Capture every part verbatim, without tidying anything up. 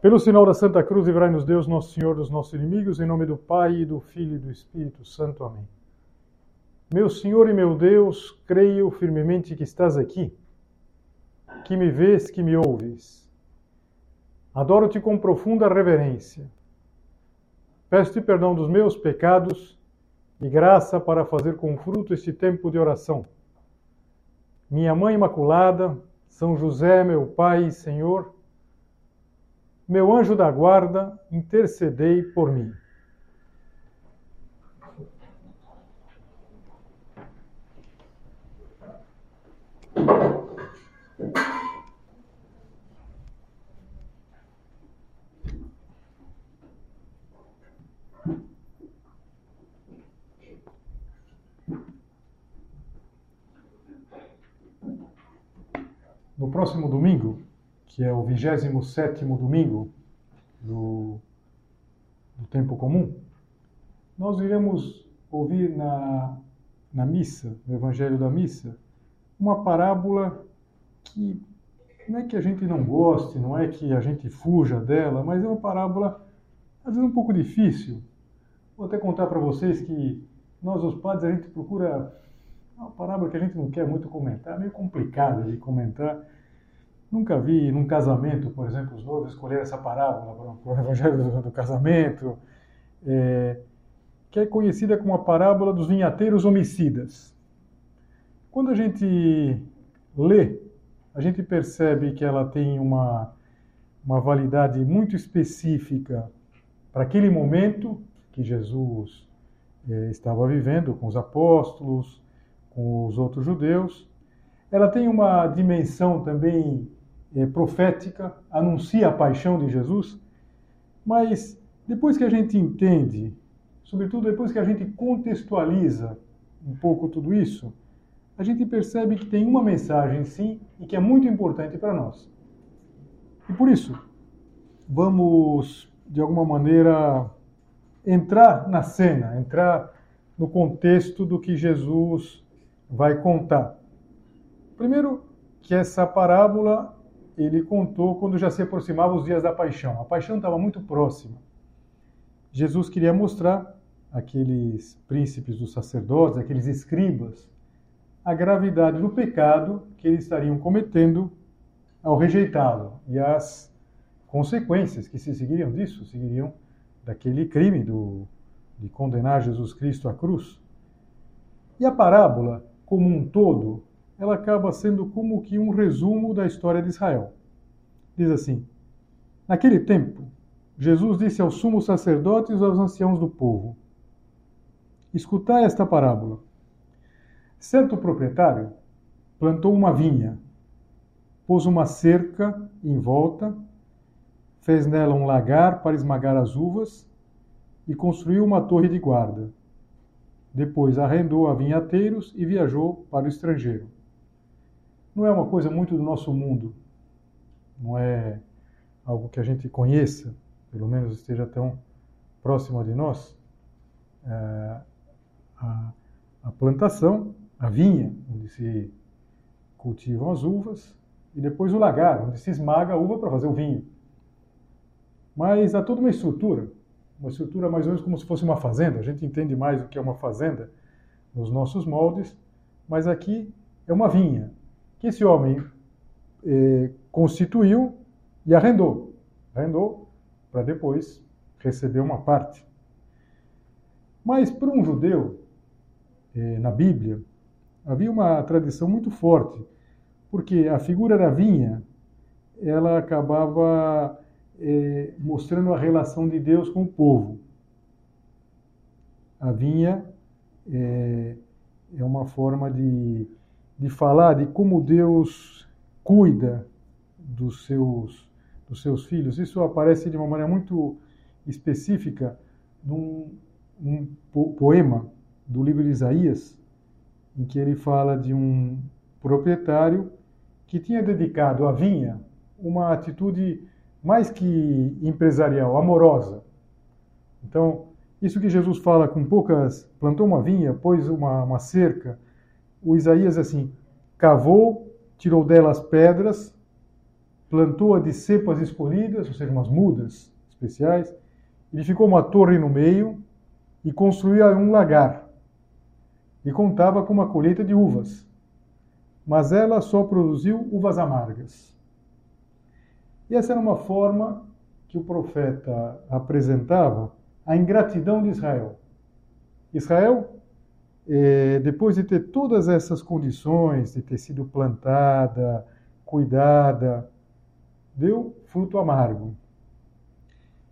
Pelo sinal da Santa Cruz, livrai-nos Deus, nosso Senhor, dos nossos inimigos, em nome do Pai, e do Filho e do Espírito Santo. Amém. Meu Senhor e meu Deus, creio firmemente que estás aqui, que me vês, que me ouves. Adoro-te com profunda reverência. Peço-te perdão dos meus pecados e graça para fazer com fruto este tempo de oração. Minha Mãe Imaculada, São José, meu Pai e Senhor, meu anjo da guarda, intercedei por mim. No próximo domingo, que é o vigésimo sétimo domingo do, do tempo comum, nós iremos ouvir na, na missa, no Evangelho da Missa, uma parábola que não é que a gente não goste, não é que a gente fuja dela, mas é uma parábola, às vezes, um pouco difícil. Vou até contar para vocês que nós, os padres, a gente procura uma parábola que a gente não quer muito comentar, é meio complicada de comentar. Nunca vi num casamento, por exemplo, os noivos escolher essa parábola para o evangelho do, do casamento, é, que é conhecida como a parábola dos vinhateiros homicidas. Quando a gente lê, a gente percebe que ela tem uma, uma validade muito específica para aquele momento que Jesus é, estava vivendo com os apóstolos, com os outros judeus. Ela tem uma dimensão também é, profética, anuncia a paixão de Jesus, mas depois que a gente entende, sobretudo depois que a gente contextualiza um pouco tudo isso, a gente percebe que tem uma mensagem, sim, e que é muito importante para nós. E por isso, vamos, de alguma maneira, entrar na cena, entrar no contexto do que Jesus vai contar. Primeiro, que essa parábola ele contou quando já se aproximava os dias da paixão. A paixão estava muito próxima. Jesus queria mostrar àqueles príncipes dos sacerdotes, àqueles escribas, a gravidade do pecado que eles estariam cometendo ao rejeitá-lo e as consequências que se seguiriam disso, seguiriam daquele crime do, de condenar Jesus Cristo à cruz. E a parábola, como um todo, ela acaba sendo como que um resumo da história de Israel. Diz assim: naquele tempo, Jesus disse aos sumos sacerdotes e aos anciãos do povo: escutai esta parábola. Certo proprietário plantou uma vinha, pôs uma cerca em volta, fez nela um lagar para esmagar as uvas e construiu uma torre de guarda. Depois arrendou a vinhateiros e viajou para o estrangeiro. Não é uma coisa muito do nosso mundo, não é algo que a gente conheça, pelo menos esteja tão próximo de nós. É, a, a plantação, a vinha, onde se cultivam as uvas, e depois o lagar, onde se esmaga a uva para fazer o vinho. Mas há toda uma estrutura, uma estrutura mais ou menos como se fosse uma fazenda. A gente entende mais o que é uma fazenda nos nossos moldes, mas aqui é uma vinha que esse homem eh, constituiu e arrendou. Arrendou para depois receber uma parte. Mas para um judeu, eh, na Bíblia, havia uma tradição muito forte, porque a figura da vinha, ela acabava eh, mostrando a relação de Deus com o povo. A vinha eh, é uma forma de... de falar de como Deus cuida dos seus, dos seus filhos. Isso aparece de uma maneira muito específica num, num poema do livro de Isaías, em que ele fala de um proprietário que tinha dedicado à vinha uma atitude mais que empresarial, amorosa. Então, Isso que Jesus fala com poucas... Plantou uma vinha, pôs uma, uma cerca. O Isaías, assim, cavou, tirou dela as pedras, plantou-a de cepas escolhidas, ou seja, umas mudas especiais. Ele ficou uma torre no meio e construiu um lagar. E contava com uma colheita de uvas. Mas ela só produziu uvas amargas. E essa era uma forma que o profeta apresentava a ingratidão de Israel. Israel, depois de ter todas essas condições, de ter sido plantada, cuidada, deu fruto amargo.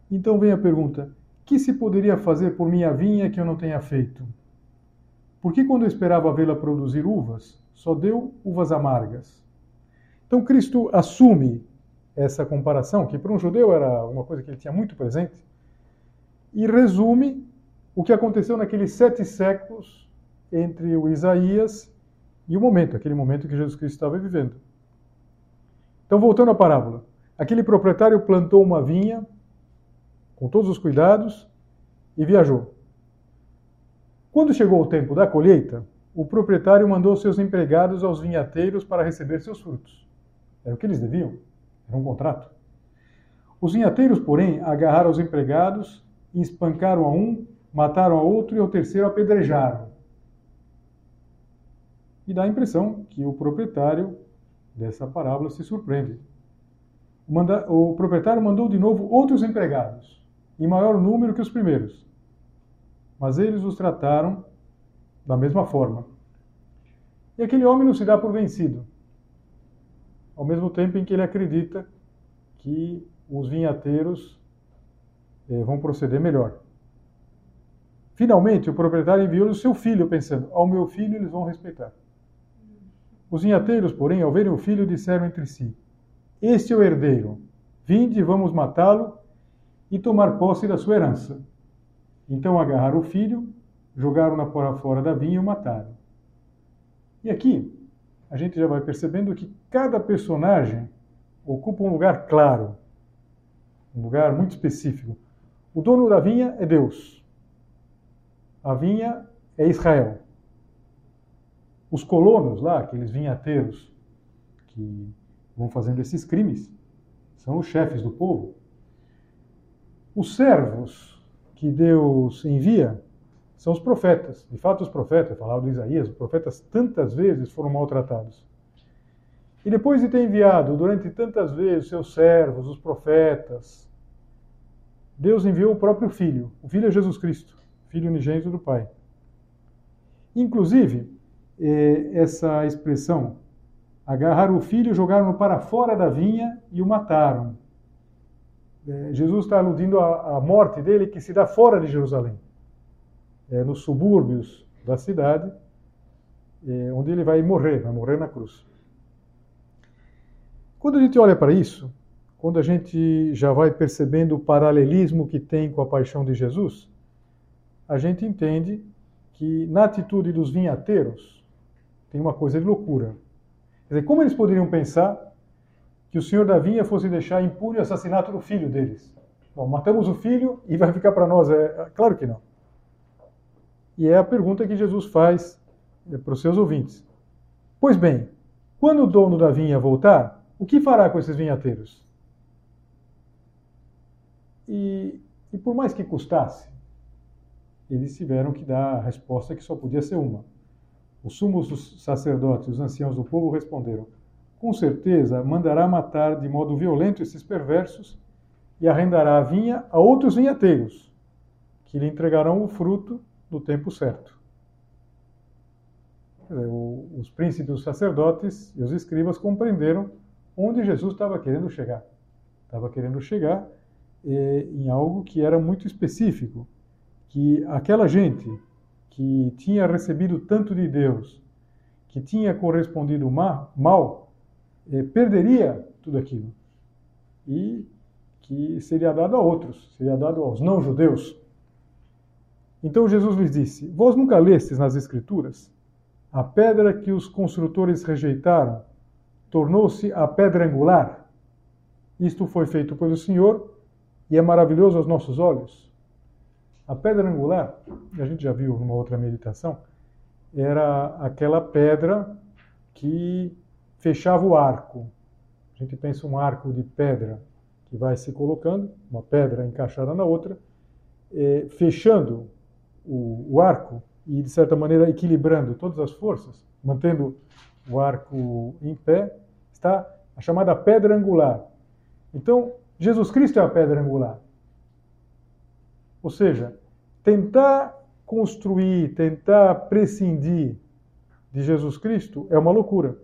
Então vem a pergunta, que se poderia fazer por minha vinha que eu não tenha feito? Porque quando eu esperava vê-la produzir uvas, só deu uvas amargas. Então Cristo assume essa comparação, que para um judeu era uma coisa que ele tinha muito presente, e resume o que aconteceu naqueles sete séculos entre o Isaías e o momento, aquele momento que Jesus Cristo estava vivendo. Então, voltando à parábola, aquele proprietário plantou uma vinha com todos os cuidados e viajou. Quando chegou o tempo da colheita, o proprietário mandou seus empregados aos vinhateiros para receber seus frutos. Era o que eles deviam. Era um contrato. Os vinhateiros, porém, agarraram os empregados, espancaram a um, mataram a outro e ao terceiro apedrejaram. E dá a impressão que o proprietário dessa parábola se surpreende. O, manda... o proprietário mandou de novo outros empregados, em maior número que os primeiros. Mas eles os trataram da mesma forma. E aquele homem não se dá por vencido. Ao mesmo tempo em que ele acredita que os vinhateiros eh, vão proceder melhor. Finalmente, o proprietário enviou o seu filho, pensando, ao meu filho eles vão respeitar. Os vinhateiros, porém, ao verem o filho, disseram entre si, este é o herdeiro, vinde, vamos matá-lo e tomar posse da sua herança. Então agarraram o filho, jogaram-na para fora da vinha e o mataram. E aqui, a gente já vai percebendo que cada personagem ocupa um lugar claro, um lugar muito específico. O dono da vinha é Deus. A vinha é Israel. Os colonos lá, aqueles vinhateiros que vão fazendo esses crimes, são os chefes do povo. Os servos que Deus envia são os profetas. De fato, os profetas, falava do Isaías, os profetas tantas vezes foram maltratados. E depois de ter enviado durante tantas vezes seus servos, os profetas, Deus enviou o próprio Filho. O Filho é Jesus Cristo, Filho unigênito do Pai. Inclusive, essa expressão, agarraram o Filho, jogaram-no para fora da vinha e o mataram. Jesus está aludindo à morte dele que se dá fora de Jerusalém. É, nos subúrbios da cidade, é, onde ele vai morrer, vai morrer na cruz. Quando a gente olha para isso, quando a gente já vai percebendo o paralelismo que tem com a paixão de Jesus, a gente entende que na atitude dos vinhateiros tem uma coisa de loucura. Quer dizer, como eles poderiam pensar que o senhor da vinha fosse deixar impune o assassinato do filho deles? Bom, matamos o filho e vai ficar para nós? É, claro que não. E é a pergunta que Jesus faz para os seus ouvintes. Pois bem, quando o dono da vinha voltar, o que fará com esses vinhateiros? E, e por mais que custasse, eles tiveram que dar a resposta que só podia ser uma. Os sumos sacerdotes, os anciãos do povo responderam, com certeza mandará matar de modo violento esses perversos e arrendará a vinha a outros vinhateiros, que lhe entregarão o fruto no tempo certo. Os príncipes, os sacerdotes e os escribas compreenderam onde Jesus estava querendo chegar. Estava querendo chegar em algo que era muito específico, que aquela gente que tinha recebido tanto de Deus, que tinha correspondido mal, perderia tudo aquilo e que seria dado a outros, seria dado aos não-judeus. Então Jesus lhes disse, vós nunca lestes nas Escrituras? A pedra que os construtores rejeitaram tornou-se a pedra angular. Isto foi feito pelo Senhor e é maravilhoso aos nossos olhos. A pedra angular, a gente já viu numa outra meditação, era aquela pedra que fechava o arco. A gente pensa um arco de pedra que vai se colocando, uma pedra encaixada na outra, é, fechando o, o arco e, de certa maneira, equilibrando todas as forças, mantendo o arco em pé, está a chamada pedra angular. Então, Jesus Cristo é a pedra angular. Ou seja, tentar construir, tentar prescindir de Jesus Cristo é uma loucura.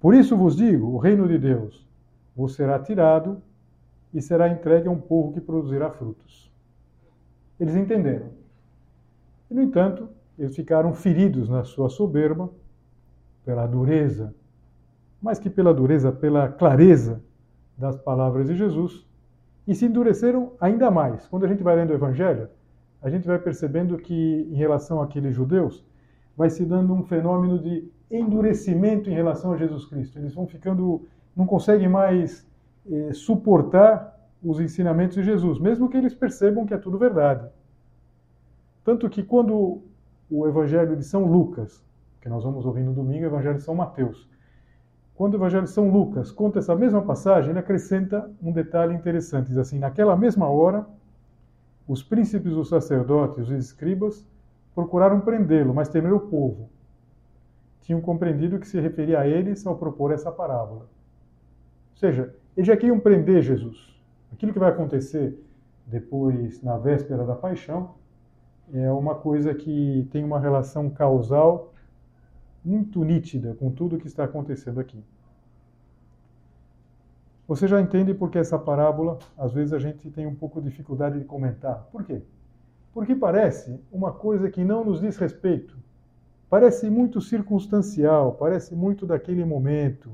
Por isso vos digo, o reino de Deus vos será tirado e será entregue a um povo que produzirá frutos. Eles entenderam. E, no entanto, eles ficaram feridos na sua soberba pela dureza, mais que pela dureza, pela clareza das palavras de Jesus, e se endureceram ainda mais. Quando a gente vai lendo o Evangelho, a gente vai percebendo que, em relação àqueles judeus, vai se dando um fenômeno de endurecimento em relação a Jesus Cristo. Eles vão ficando, não conseguem mais eh, suportar os ensinamentos de Jesus, mesmo que eles percebam que é tudo verdade. Tanto que quando o Evangelho de São Lucas, que nós vamos ouvir no domingo, o Evangelho de São Mateus, quando o Evangelho de São Lucas conta essa mesma passagem, ele acrescenta um detalhe interessante. Diz assim, naquela mesma hora, os príncipes, os sacerdotes, os escribas, procuraram prendê-lo, mas temeram o povo. Tinham compreendido que se referia a eles ao propor essa parábola. Ou seja, eles já queriam prender Jesus. Aquilo que vai acontecer depois, na véspera da paixão, é uma coisa que tem uma relação causal muito nítida com tudo o que está acontecendo aqui. Você já entende porque essa parábola, às vezes a gente tem um pouco de dificuldade de comentar. Por quê? Porque parece uma coisa que não nos diz respeito. Parece muito circunstancial, parece muito daquele momento,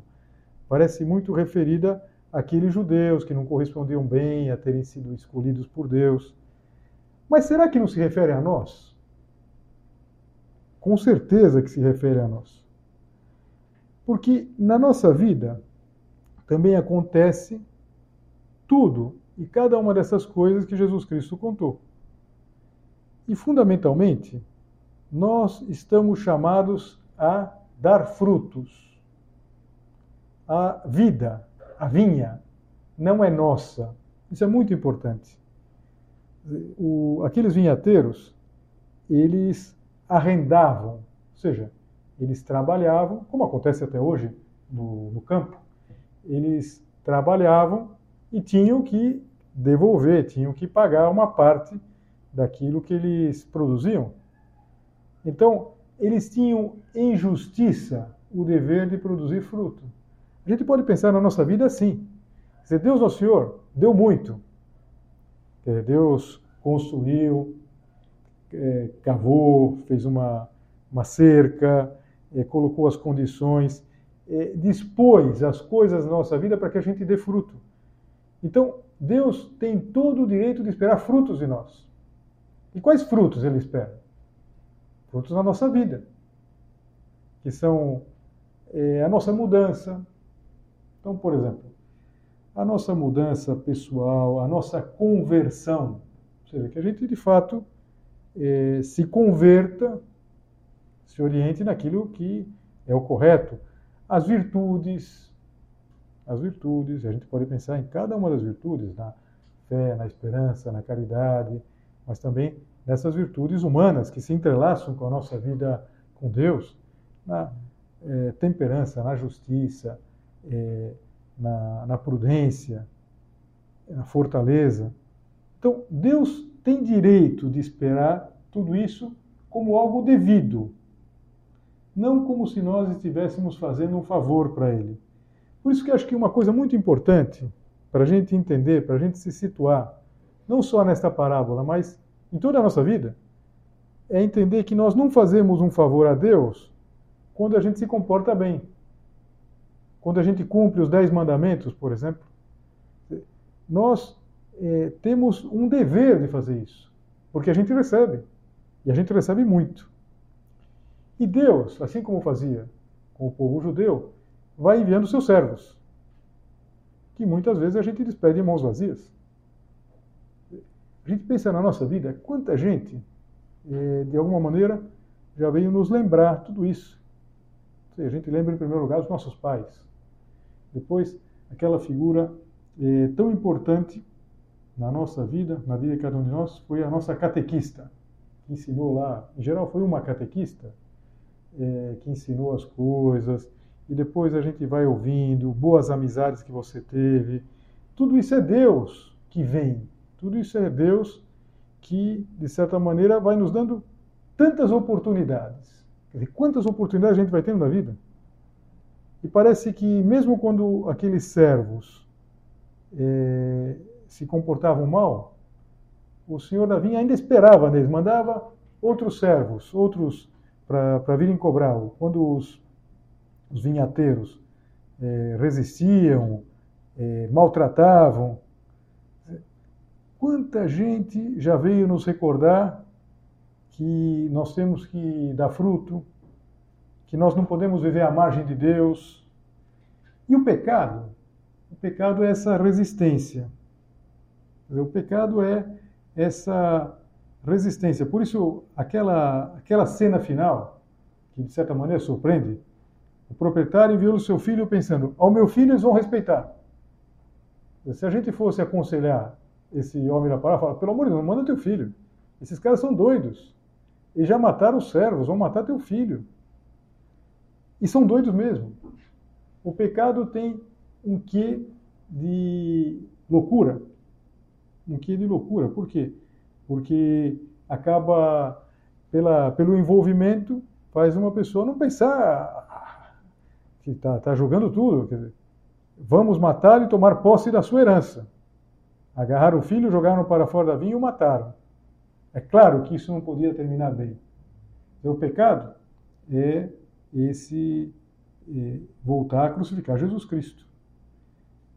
parece muito referida àqueles judeus que não correspondiam bem a terem sido escolhidos por Deus. Mas será que não se refere a nós? Com certeza que se refere a nós. Porque na nossa vida também acontece tudo e cada uma dessas coisas que Jesus Cristo contou. E, fundamentalmente, nós estamos chamados a dar frutos. A vida, a vinha, não é nossa. Isso é muito importante. O, aqueles vinhateiros, eles arrendavam, ou seja, eles trabalhavam, como acontece até hoje no, no campo, eles trabalhavam e tinham que devolver, tinham que pagar uma parte daquilo que eles produziam. Então, eles tinham em justiça o dever de produzir fruto. A gente pode pensar na nossa vida assim. Quer dizer, Deus Nosso Senhor deu muito. Deus construiu, É, cavou, fez uma, uma cerca, é, colocou as condições, é, dispôs as coisas da nossa vida para que a gente dê fruto. Então, Deus tem todo o direito de esperar frutos de nós. E quais frutos Ele espera? Frutos da nossa vida, que são é, a nossa mudança. Então, por exemplo, a nossa mudança pessoal, a nossa conversão, ou seja, que a gente, de fato, se converta, se oriente naquilo que é o correto. As virtudes, as virtudes, a gente pode pensar em cada uma das virtudes, na fé, na esperança, na caridade, mas também nessas virtudes humanas que se entrelaçam com a nossa vida com Deus, na é, temperança, na justiça, é, na, na prudência, na fortaleza. Então, Deus tem direito de esperar tudo isso como algo devido, não como se nós estivéssemos fazendo um favor para Ele. Por isso que eu acho que uma coisa muito importante para a gente entender, para a gente se situar, não só nesta parábola, mas em toda a nossa vida, é entender que nós não fazemos um favor a Deus quando a gente se comporta bem. Quando a gente cumpre os dez mandamentos, por exemplo, nós É, temos um dever de fazer isso, porque a gente recebe, e a gente recebe muito. E Deus, assim como fazia com o povo judeu, vai enviando seus servos, que muitas vezes a gente despede em mãos vazias. A gente pensa na nossa vida, quanta gente, eh, de alguma maneira, já veio nos lembrar tudo isso. Ou seja, a gente lembra, em primeiro lugar, os nossos pais. Depois, aquela figura eh, tão importante na nossa vida, na vida de cada um de nós, foi a nossa catequista, que ensinou lá, em geral foi uma catequista, eh, que ensinou as coisas, e depois a gente vai ouvindo, boas amizades que você teve. Tudo isso é Deus que vem, tudo isso é Deus que, de certa maneira, vai nos dando tantas oportunidades. Quer dizer, quantas oportunidades a gente vai tendo na vida? E parece que mesmo quando aqueles servos eh, se comportavam mal, o Senhor Davi ainda esperava neles, mandava outros servos, outros para virem cobrá-lo. Quando os, os vinhateiros eh, resistiam, eh, maltratavam, quanta gente já veio nos recordar que nós temos que dar fruto, que nós não podemos viver à margem de Deus. E o pecado? O pecado é essa resistência. O pecado é essa resistência. Por isso, aquela, aquela cena final, que de certa maneira surpreende, o proprietário enviou o seu filho pensando, ao meu filho eles vão respeitar. Se a gente fosse aconselhar esse homem na parábola, fala, pelo amor de Deus, manda teu filho. Esses caras são doidos. E já mataram os servos, vão matar teu filho. E são doidos mesmo. O pecado tem um quê de loucura. Um quê de loucura. Por quê? Porque acaba, pela, pelo envolvimento, faz uma pessoa não pensar que está tá jogando tudo. Quer dizer, vamos matá-lo e tomar posse da sua herança. Agarraram o filho, jogaram para fora da vinha e o mataram. É claro que isso não podia terminar bem. O pecado é esse é, voltar a crucificar Jesus Cristo.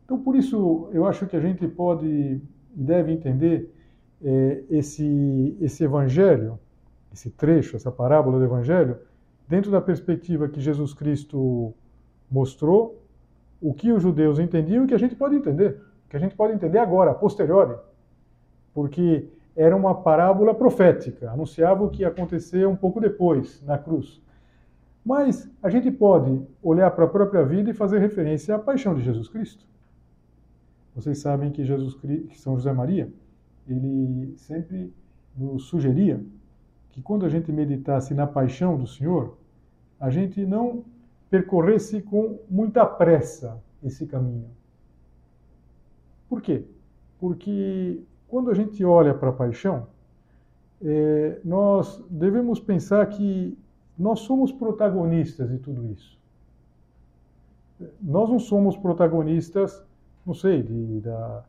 Então, por isso, eu acho que a gente pode e deve entender é, esse, esse evangelho, esse trecho, essa parábola do evangelho, dentro da perspectiva que Jesus Cristo mostrou, o que os judeus entendiam e o que a gente pode entender. que a gente pode entender agora, a posteriori, porque era uma parábola profética, anunciava o que ia acontecer um pouco depois, na cruz. Mas a gente pode olhar para a própria vida e fazer referência à paixão de Jesus Cristo. Vocês sabem que, Jesus, que São José Maria, ele sempre nos sugeria que quando a gente meditasse na paixão do Senhor, a gente não percorresse com muita pressa esse caminho. Por quê? Porque quando a gente olha para a paixão, é, nós devemos pensar que nós somos protagonistas de tudo isso. Nós não somos protagonistas, não sei, de, da,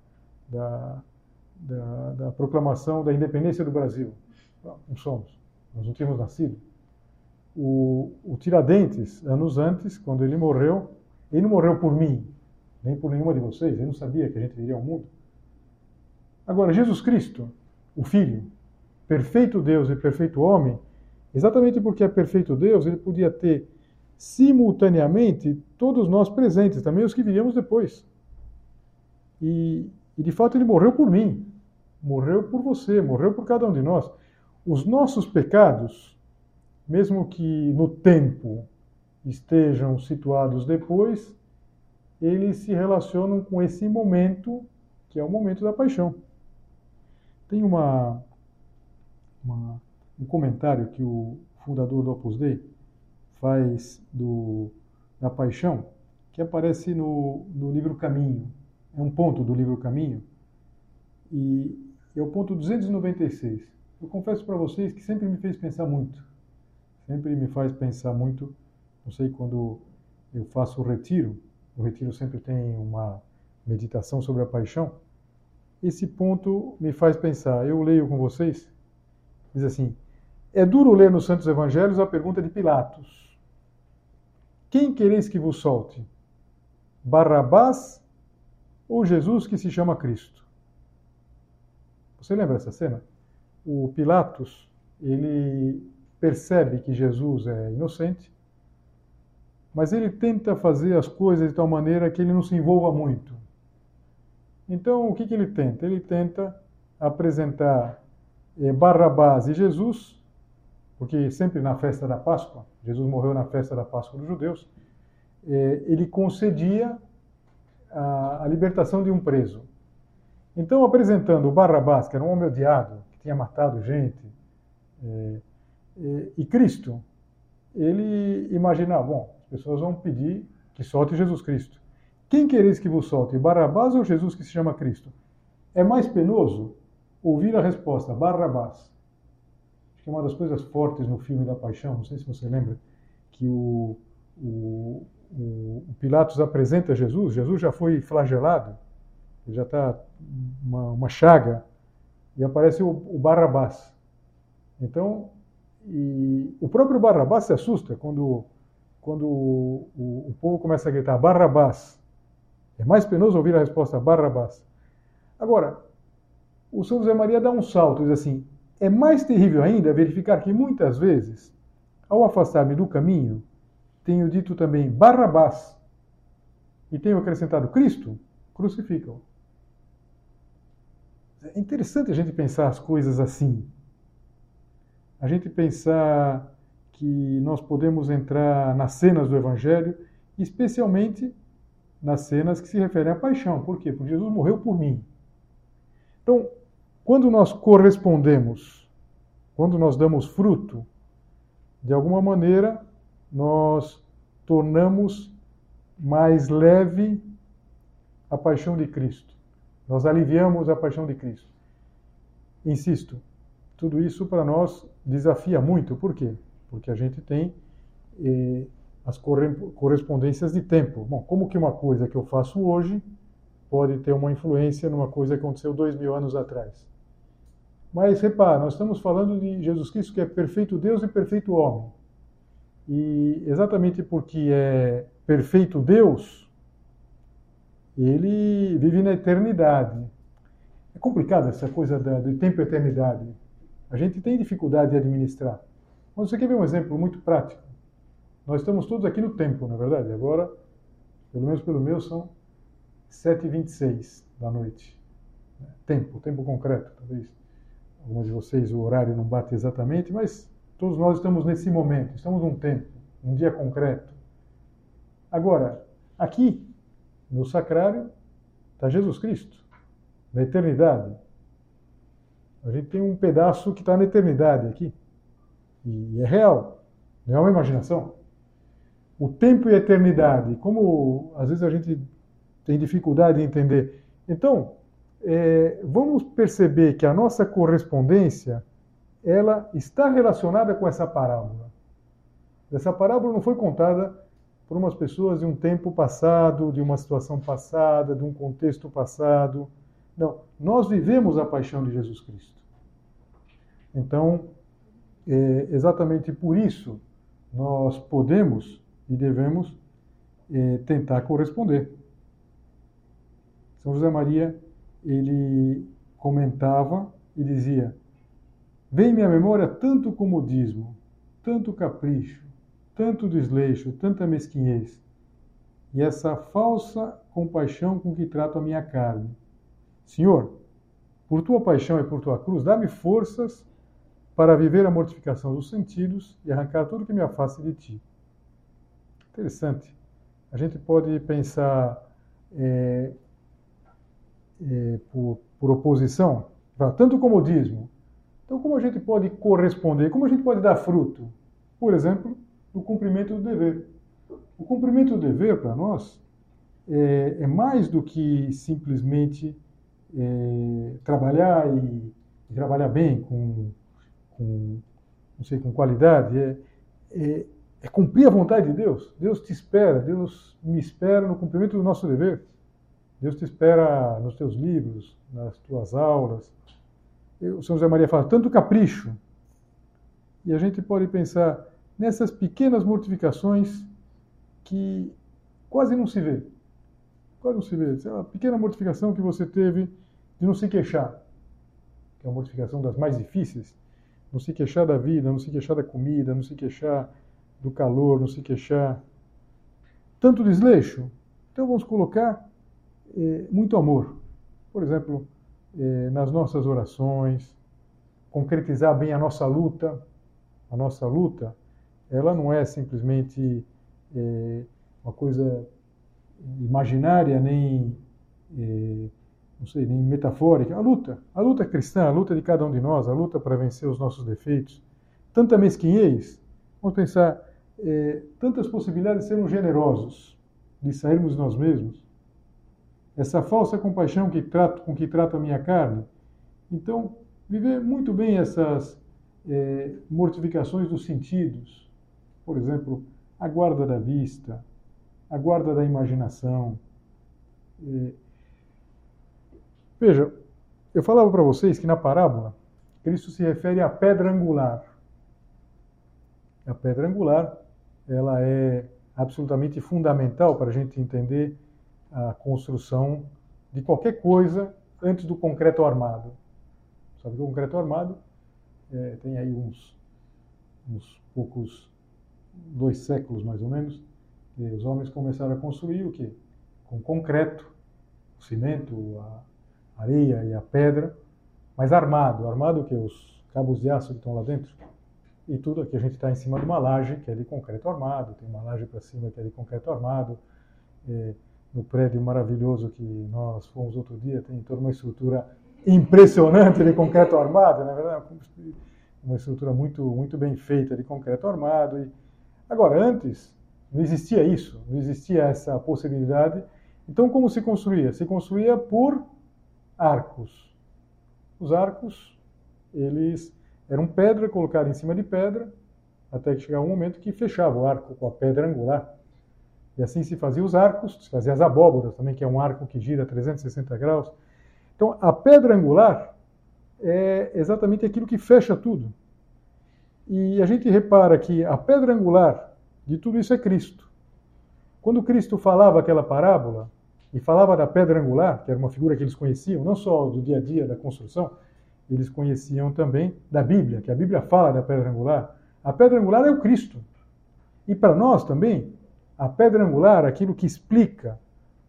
da, da, da proclamação da independência do Brasil. Não somos, nós não tínhamos nascido. O, o Tiradentes, anos antes, quando ele morreu, ele não morreu por mim, nem por nenhuma de vocês, ele não sabia que a gente viria ao mundo. Agora, Jesus Cristo, o Filho, perfeito Deus e perfeito homem, exatamente porque é perfeito Deus, ele podia ter simultaneamente todos nós presentes, também os que viríamos depois. E, e de fato ele morreu por mim, morreu por você, morreu por cada um de nós. Os nossos pecados, mesmo que no tempo estejam situados depois, eles se relacionam com esse momento, que é o momento da paixão. Tem uma, uma, um comentário que o fundador do Opus Dei faz do, da paixão, que aparece no, no livro Caminho. É um ponto do livro Caminho, e é o ponto duzentos e noventa e seis. Eu confesso para vocês que sempre me fez pensar muito. Sempre me faz pensar muito, não sei, quando eu faço o retiro, o retiro sempre tem uma meditação sobre a paixão. Esse ponto me faz pensar. Eu leio com vocês. Diz assim: é duro ler nos Santos Evangelhos a pergunta de Pilatos: quem quereis que vos solte? Barrabás ou Jesus que se chama Cristo? Você lembra essa cena? O Pilatos, ele percebe que Jesus é inocente, mas ele tenta fazer as coisas de tal maneira que ele não se envolva muito. Então, o que, que ele tenta? Ele tenta apresentar eh, Barrabás e Jesus, porque sempre na festa da Páscoa, Jesus morreu na festa da Páscoa dos judeus, eh, ele concedia a, a libertação de um preso. Então, apresentando o Barrabás, que era um homem odiado, que tinha matado gente, eh, eh, e Cristo, ele imaginava, bom, as pessoas vão pedir que solte Jesus Cristo. Quem quereis que vos solte, Barrabás ou Jesus que se chama Cristo? É mais penoso ouvir a resposta, Barrabás. Acho que é uma das coisas fortes no filme da Paixão, não sei se você lembra, que o, o, o, o Pilatos apresenta Jesus, Jesus já foi flagelado, ele já está uma, uma chaga, e aparece o, o Barrabás. Então, e o próprio Barrabás se assusta quando, quando o, o, o povo começa a gritar, Barrabás. É mais penoso ouvir a resposta, Barrabás. Agora, o São José Maria dá um salto e diz assim, é mais terrível ainda verificar que muitas vezes, ao afastar-me do caminho, tenho dito também Barrabás e tenho acrescentado Cristo, crucificam. É interessante a gente pensar as coisas assim. A gente pensar que nós podemos entrar nas cenas do Evangelho, especialmente nas cenas que se referem à paixão. Por quê? Porque Jesus morreu por mim. Então, quando nós correspondemos, quando nós damos fruto, de alguma maneira, nós tornamos mais leve a paixão de Cristo. Nós aliviamos a paixão de Cristo. Insisto, tudo isso para nós desafia muito. Por quê? Porque a gente tem eh, as correspondências de tempo. Bom, como que uma coisa que eu faço hoje pode ter uma influência numa coisa que aconteceu dois mil anos atrás. Mas, repara, nós estamos falando de Jesus Cristo, que é perfeito Deus e perfeito homem. E exatamente porque é perfeito Deus, ele vive na eternidade. É complicado essa coisa do tempo e eternidade. A gente tem dificuldade de administrar. Mas você quer ver um exemplo muito prático? Nós estamos todos aqui no tempo, na verdade. Agora, pelo menos pelo meu, são sete e vinte e seis da noite. Tempo, tempo concreto, talvez. Alguns de vocês o horário não bate exatamente, mas todos nós estamos nesse momento, estamos num tempo, num dia concreto. Agora, aqui, no sacrário, está Jesus Cristo, na eternidade. A gente tem um pedaço que está na eternidade aqui. E é real, não é uma imaginação. O tempo e a eternidade, como às vezes a gente tem dificuldade em entender. Então, é, vamos perceber que a nossa correspondência, ela está relacionada com essa parábola. Essa parábola não foi contada por umas pessoas de um tempo passado, de uma situação passada, de um contexto passado. Não, nós vivemos a paixão de Jesus Cristo. Então, é, exatamente por isso, nós podemos e devemos é, tentar corresponder. São José Maria, ele comentava e dizia, vem-me à memória tanto comodismo, tanto capricho, tanto desleixo, tanta mesquinhez, e essa falsa compaixão com que trato a minha carne. Senhor, por tua paixão e por tua cruz, dá-me forças para viver a mortificação dos sentidos e arrancar tudo que me afaste de ti. Interessante. A gente pode pensar... É, É, por, por oposição, tanto comodismo. Então, como a gente pode corresponder? Como a gente pode dar fruto? Por exemplo, no cumprimento do dever. O cumprimento do dever, para nós, é, é mais do que simplesmente é, trabalhar e, e trabalhar bem, com, com, não sei, com qualidade. É, é, é cumprir a vontade de Deus. Deus te espera, Deus me espera no cumprimento do nosso dever. Deus te espera nos teus livros, nas tuas aulas. O São José Maria fala, tanto capricho. E a gente pode pensar nessas pequenas mortificações que quase não se vê. Quase não se vê. Sei lá, a pequena mortificação que você teve de não se queixar, que é uma mortificação das mais difíceis, não se queixar da vida, não se queixar da comida, não se queixar do calor, não se queixar. Tanto desleixo. Então vamos colocar... muito amor. Por exemplo, eh, nas nossas orações, concretizar bem a nossa luta. A nossa luta, ela não é simplesmente eh, uma coisa imaginária, nem, eh, não sei, nem metafórica. A luta, a luta cristã, a luta de cada um de nós, a luta para vencer os nossos defeitos, tanta mesquinhez, vamos pensar, eh, tantas possibilidades de sermos generosos, de sairmos nós mesmos, essa falsa compaixão que trato, com que trato a minha carne. Então, viver muito bem essas eh, mortificações dos sentidos, por exemplo, a guarda da vista, a guarda da imaginação. Eh, veja, eu falava para vocês que na parábola, Cristo se refere à pedra angular. A pedra angular, ela é absolutamente fundamental para a gente entender a construção de qualquer coisa antes do concreto armado. Sabe que o concreto armado é, tem aí uns, uns poucos, dois séculos mais ou menos, que os homens começaram a construir o quê? Com concreto, o cimento, a areia e a pedra, mas armado. Armado o quê? Os cabos de aço que estão lá dentro. E tudo aqui a gente está em cima de uma laje, que é de concreto armado, tem uma laje para cima que é de concreto armado. É, no prédio maravilhoso que nós fomos outro dia, tem toda uma estrutura impressionante de concreto armado, na verdade, uma estrutura muito, muito bem feita de concreto armado. E... Agora, antes não existia isso, não existia essa possibilidade. Então, como se construía? Se construía por arcos. Os arcos, eles... Era uma pedra colocada em cima de pedra, até que chegava um momento que fechava o arco com a pedra angular. E assim se faziam os arcos, se faziam as abóboras também, que é um arco que gira trezentos e sessenta graus. Então, a pedra angular é exatamente aquilo que fecha tudo. E a gente repara que a pedra angular de tudo isso é Cristo. Quando Cristo falava aquela parábola, e falava da pedra angular, que era uma figura que eles conheciam, não só do dia a dia da construção, eles conheciam também da Bíblia, que a Bíblia fala da pedra angular. A pedra angular é o Cristo. E para nós também, a pedra angular, aquilo que explica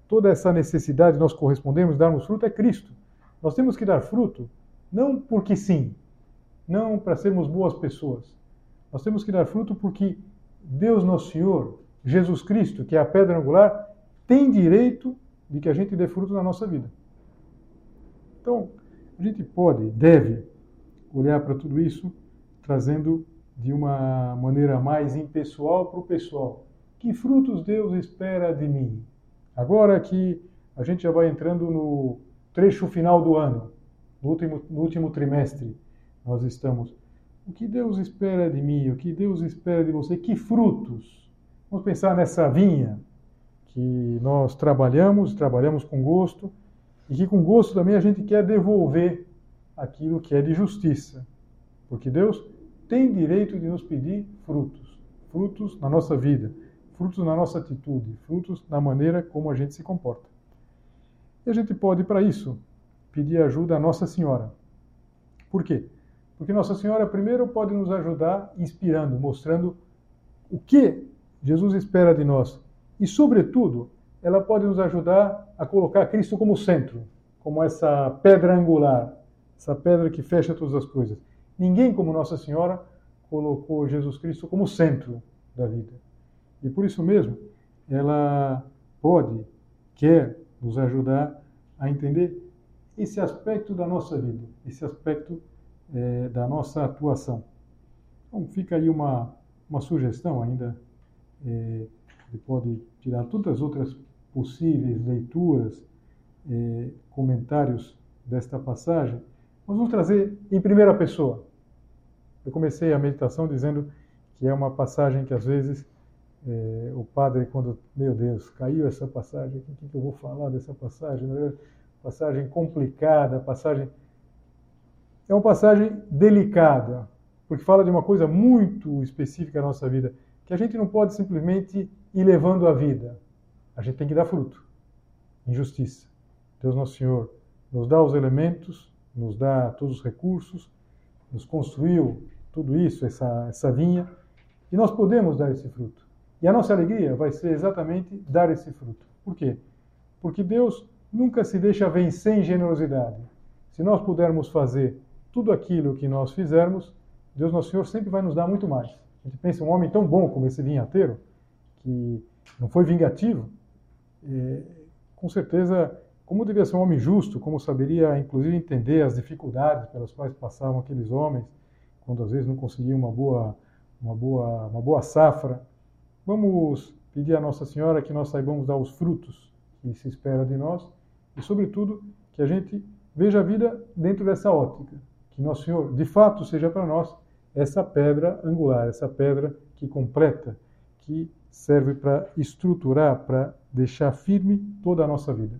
toda essa necessidade de nós correspondermos, darmos fruto, é Cristo. Nós temos que dar fruto não porque sim, não para sermos boas pessoas. Nós temos que dar fruto porque Deus Nosso Senhor, Jesus Cristo, que é a pedra angular, tem direito de que a gente dê fruto na nossa vida. Então, a gente pode, deve, olhar para tudo isso trazendo de uma maneira mais impessoal para o pessoal. Que frutos Deus espera de mim? Agora que a gente já vai entrando no trecho final do ano, no último, no último trimestre, nós estamos. O que Deus espera de mim? O que Deus espera de você? Que frutos? Vamos pensar nessa vinha que nós trabalhamos, trabalhamos com gosto, e que com gosto também a gente quer devolver aquilo que é de justiça. Porque Deus tem direito de nos pedir frutos. Frutos na nossa vida, frutos na nossa atitude, frutos na maneira como a gente se comporta. E a gente pode, para isso, pedir ajuda a Nossa Senhora. Por quê? Porque Nossa Senhora, primeiro, pode nos ajudar inspirando, mostrando o que Jesus espera de nós. E, sobretudo, ela pode nos ajudar a colocar Cristo como centro, como essa pedra angular, essa pedra que fecha todas as coisas. Ninguém como Nossa Senhora colocou Jesus Cristo como centro da vida. E por isso mesmo, ela pode, quer nos ajudar a entender esse aspecto da nossa vida, esse aspecto é, da nossa atuação. Então fica aí uma, uma sugestão ainda, é, que pode tirar todas as outras possíveis leituras, eh, comentários desta passagem, mas vamos trazer em primeira pessoa. Eu comecei a meditação dizendo que é uma passagem que às vezes eh, o padre, quando, meu Deus, caiu essa passagem, o que, que eu vou falar dessa passagem? Passagem complicada, passagem... É uma passagem delicada, porque fala de uma coisa muito específica da nossa vida, que a gente não pode simplesmente ir levando a vida. A gente tem que dar fruto. Injustiça. Deus Nosso Senhor nos dá os elementos, nos dá todos os recursos, nos construiu tudo isso, essa, essa vinha, e nós podemos dar esse fruto. E a nossa alegria vai ser exatamente dar esse fruto. Por quê? Porque Deus nunca se deixa vencer em generosidade. Se nós pudermos fazer tudo aquilo que nós fizermos, Deus Nosso Senhor sempre vai nos dar muito mais. A gente pensa, um homem tão bom como esse vinhateiro, que não foi vingativo, é, com certeza, como devia ser um homem justo, como saberia, inclusive, entender as dificuldades pelas quais passavam aqueles homens, quando às vezes não conseguiam uma boa, uma boa, uma boa safra. Vamos pedir à Nossa Senhora que nós saibamos dar os frutos que se espera de nós e, sobretudo, que a gente veja a vida dentro dessa ótica. Que Nosso Senhor, de fato, seja para nós essa pedra angular, essa pedra que completa, que serve para estruturar, para deixar firme toda a nossa vida.